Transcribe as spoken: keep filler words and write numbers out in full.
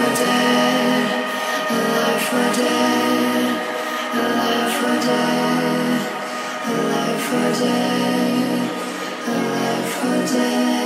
A life for dead, a life for dead.